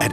At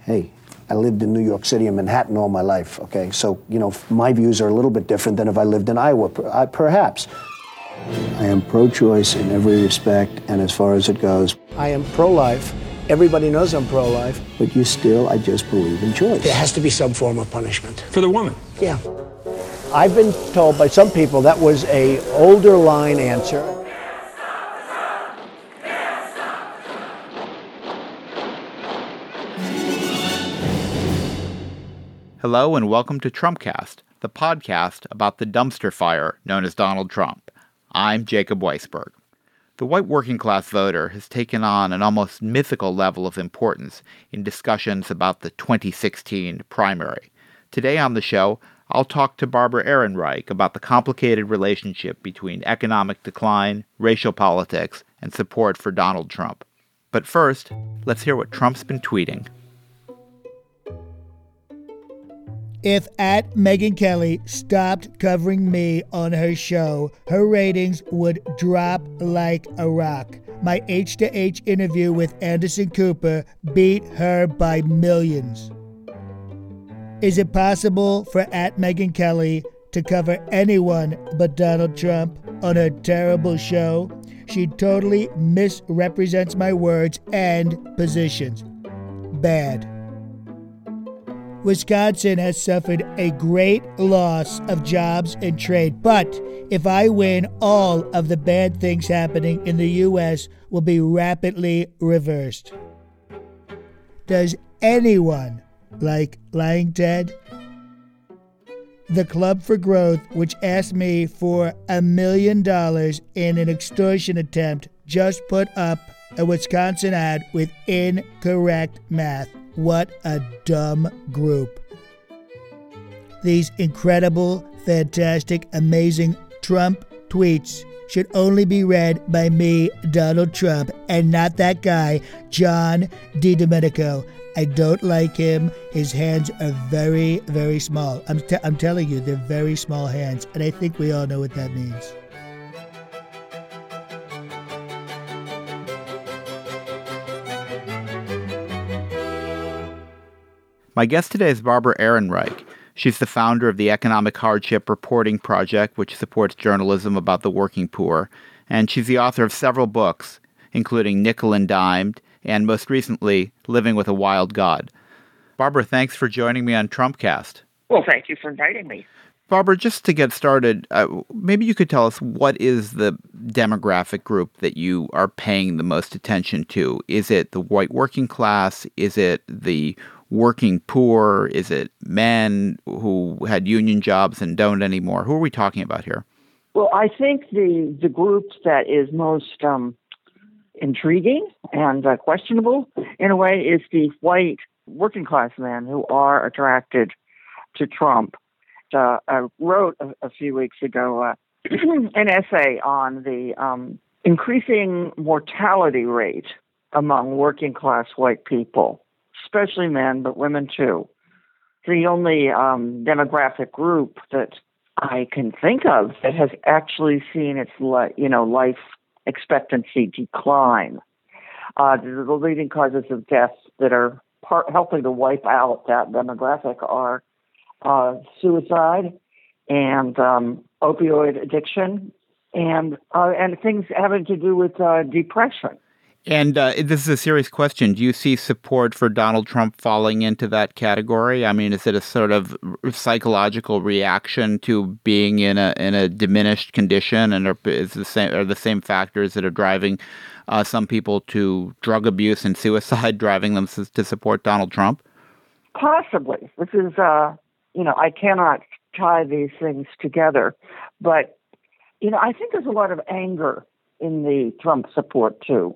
Hey, I lived in New York City and Manhattan all my life, okay? So, you know, my views are a little bit different than if I lived in Iowa, perhaps. I am pro-choice in every respect, and as far as it goes. I am pro-life. Everybody knows I'm pro-life. But you still, I just believe in choice. There has to be some form of punishment. For the woman? Yeah. I've been told by some people that was an older line answer. Hello and welcome to TrumpCast, the podcast about the dumpster fire known as Donald Trump. I'm Jacob Weisberg. The white working class voter has taken on an almost mythical level of importance in discussions about the 2016 primary. Today on the show, I'll talk to Barbara Ehrenreich about the complicated relationship between economic decline, racial politics, and support for Donald Trump. But first, let's hear what Trump's been tweeting. If at Megyn Kelly stopped covering me on her show, her ratings would drop like a rock. My H2H interview with Anderson Cooper beat her by millions. Is it possible for at Megyn Kelly to cover anyone but Donald Trump on her terrible show? She totally misrepresents my words and positions. Bad. Wisconsin has suffered a great loss of jobs and trade, but if I win, all of the bad things happening in the U.S. will be rapidly reversed. Does anyone like Lying Ted? The Club for Growth, which asked me for $1 million in an extortion attempt, just put up a Wisconsin ad with incorrect math. What a dumb group. These incredible, fantastic, amazing Trump tweets should only be read by me, Donald Trump, and not that guy, John DiDomenico. I don't like him. His hands are very, very small. I'm telling you, they're very small hands, and I think we all know what that means. My guest today is Barbara Ehrenreich. She's the founder of the Economic Hardship Reporting Project, which supports journalism about the working poor, and she's the author of several books, including Nickel and Dimed, and most recently, Living with a Wild God. Barbara, thanks for joining me on TrumpCast. Well, thank you for inviting me. Barbara, just to get started, maybe you could tell us what is the demographic group that you are paying the most attention to? Is it the white working class? Is it the working poor? Is it men who had union jobs and don't anymore? Who are we talking about here? Well, I think the group that is most intriguing and questionable, in a way, is the white working class men who are attracted to Trump. I wrote a few weeks ago an essay on the increasing mortality rate among working class white people, especially men, but women too. The only demographic group that I can think of that has actually seen its life expectancy decline. The leading causes of death that are helping to wipe out that demographic are suicide and opioid addiction and things having to do with depression. And this is a serious question. Do you see support for Donald Trump falling into that category? I mean, is it a sort of psychological reaction to being in a diminished condition, and are the same factors that are driving some people to drug abuse and suicide, driving them to support Donald Trump? Possibly. This is, I cannot tie these things together, but I think there's a lot of anger in the Trump support too.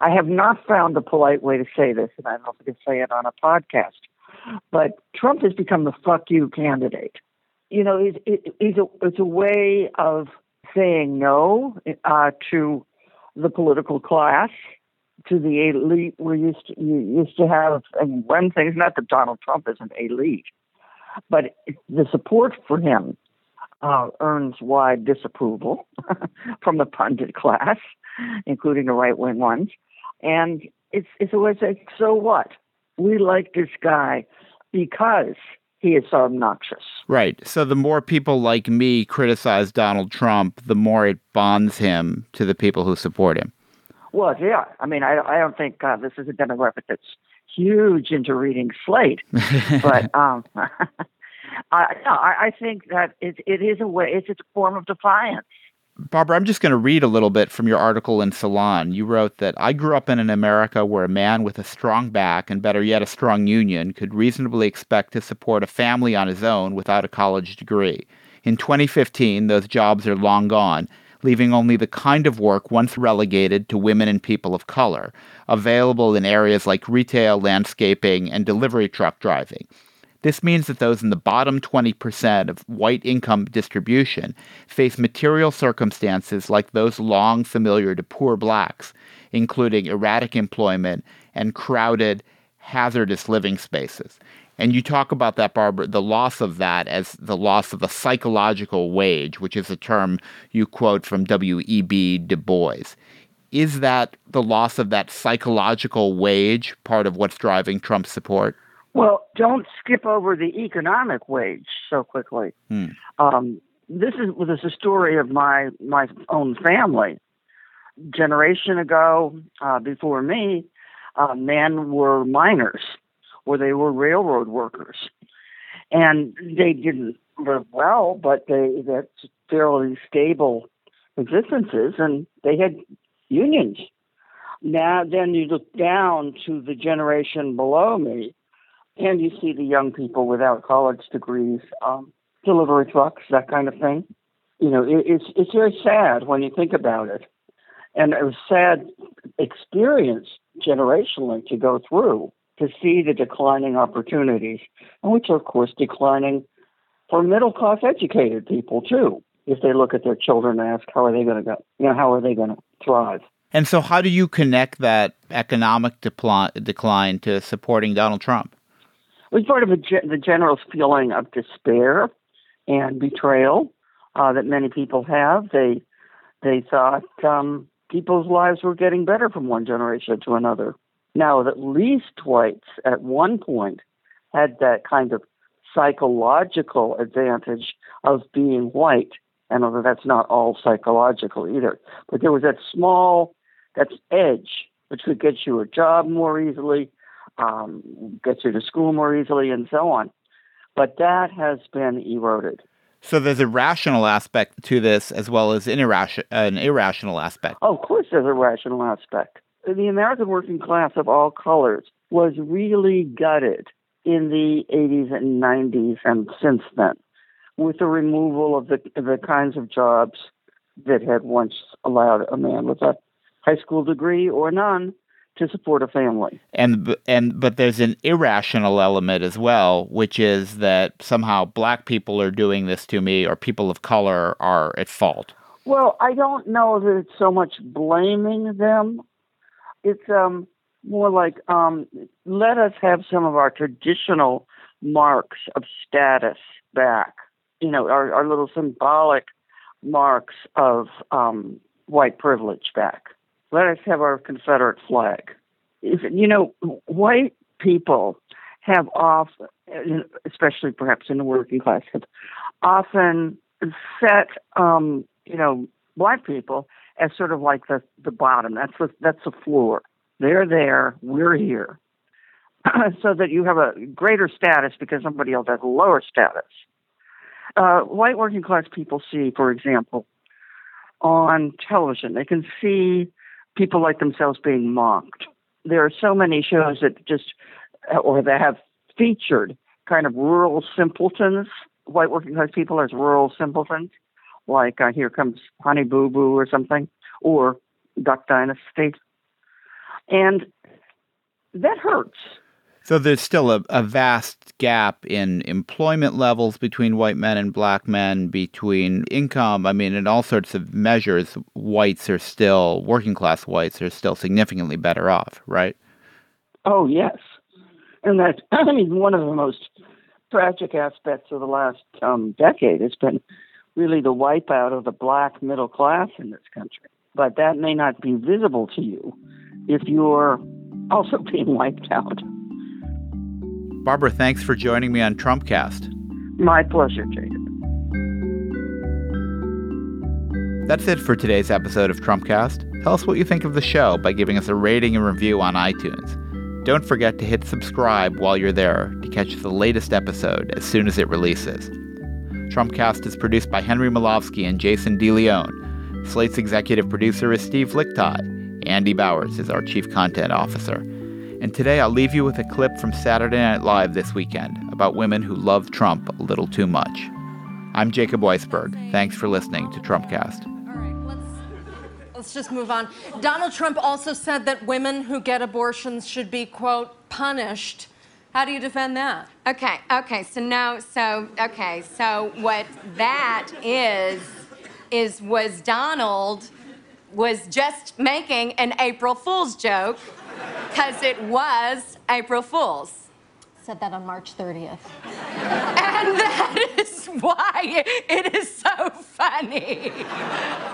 I have not found a polite way to say this, and I don't know if I can say it on a podcast, but Trump has become the fuck you candidate. It's a way of saying no to the political class, to the elite we used to have. And one thing is not that Donald Trump isn't elite, but the support for him earns wide disapproval from the pundit class, including the right-wing ones. And it's always like, so what? We like this guy because he is so obnoxious. Right. So the more people like me criticize Donald Trump, the more it bonds him to the people who support him. Well, yeah. I mean, I don't think this is a demographic that's huge into reading Slate. But I think that it is a way, it's a form of defiance. Barbara, I'm just going to read a little bit from your article in Salon. You wrote that, "I grew up in an America where a man with a strong back, and better yet a strong union, could reasonably expect to support a family on his own without a college degree. In 2015, those jobs are long gone, leaving only the kind of work once relegated to women and people of color, available in areas like retail, landscaping, and delivery truck driving. This means that those in the bottom 20% of white income distribution face material circumstances like those long familiar to poor blacks, including erratic employment and crowded, hazardous living spaces." And you talk about that, Barbara, the loss of that as the loss of a psychological wage, which is a term you quote from W.E.B. Du Bois. Is that the loss of that psychological wage part of what's driving Trump's support? Well, don't skip over the economic wage so quickly. This is a story of my own family. Generation ago, before me, men were miners, or they were railroad workers, and they didn't live well, but that's fairly stable existences, and they had unions. Now, then you look down to the generation below me, and you see the young people without college degrees, delivery trucks, that kind of thing. It's very sad when you think about it. And it was a sad experience generationally to go through, to see the declining opportunities, which are, of course, declining for middle-class educated people, too, if they look at their children and ask, how are they going to thrive? And so how do you connect that economic decline to supporting Donald Trump? It's part of the general feeling of despair and betrayal that many people have. They thought people's lives were getting better from one generation to another. Now, at least whites at one point had that kind of psychological advantage of being white, and although that's not all psychological either, but there was that edge, which would get you a job more easily, gets you to school more easily, and so on. But that has been eroded. So there's a rational aspect to this as well as an irrational aspect. Oh, of course there's a rational aspect. The American working class of all colors was really gutted in the 80s and 90s and since then with the removal of the kinds of jobs that had once allowed a man with a high school degree or none to support a family. But there's an irrational element as well, which is that somehow black people are doing this to me or people of color are at fault. Well, I don't know that it's so much blaming them. It's more like, let us have some of our traditional marks of status back. You know, our little symbolic marks of white privilege back. Let us have our Confederate flag. White people have often, especially perhaps in the working class, have often set, black people as sort of like the bottom. That's the floor. They're there. We're here. So that you have a greater status because somebody else has a lower status. White working class people see, for example, on television, they can see people like themselves being mocked. There are so many shows that that have featured kind of rural simpletons, white working class people as rural simpletons, like Here Comes Honey Boo Boo or something, or Duck Dynasty. And that hurts. So there's still a vast gap in employment levels between white men and black men, between income. I mean, in all sorts of measures, working class whites are still significantly better off, right? Oh, yes. And one of the most tragic aspects of the last decade has been really the wipeout of the black middle class in this country. But that may not be visible to you if you're also being wiped out. Barbara, thanks for joining me on TrumpCast. My pleasure, Jacob. That's it for today's episode of TrumpCast. Tell us what you think of the show by giving us a rating and review on iTunes. Don't forget to hit subscribe while you're there to catch the latest episode as soon as it releases. TrumpCast is produced by Henry Malofsky and Jason DeLeon. Slate's executive producer is Steve Lichtai. Andy Bowers is our chief content officer. And today I'll leave you with a clip from Saturday Night Live this weekend about women who love Trump a little too much. I'm Jacob Weisberg. Thanks for listening to TrumpCast. All right, let's just move on. Donald Trump also said that women who get abortions should be, quote, punished. How do you defend that? So what that was Donald was just making an April Fool's joke, because it was April Fool's. Said that on March 30th. And that is why it is so funny.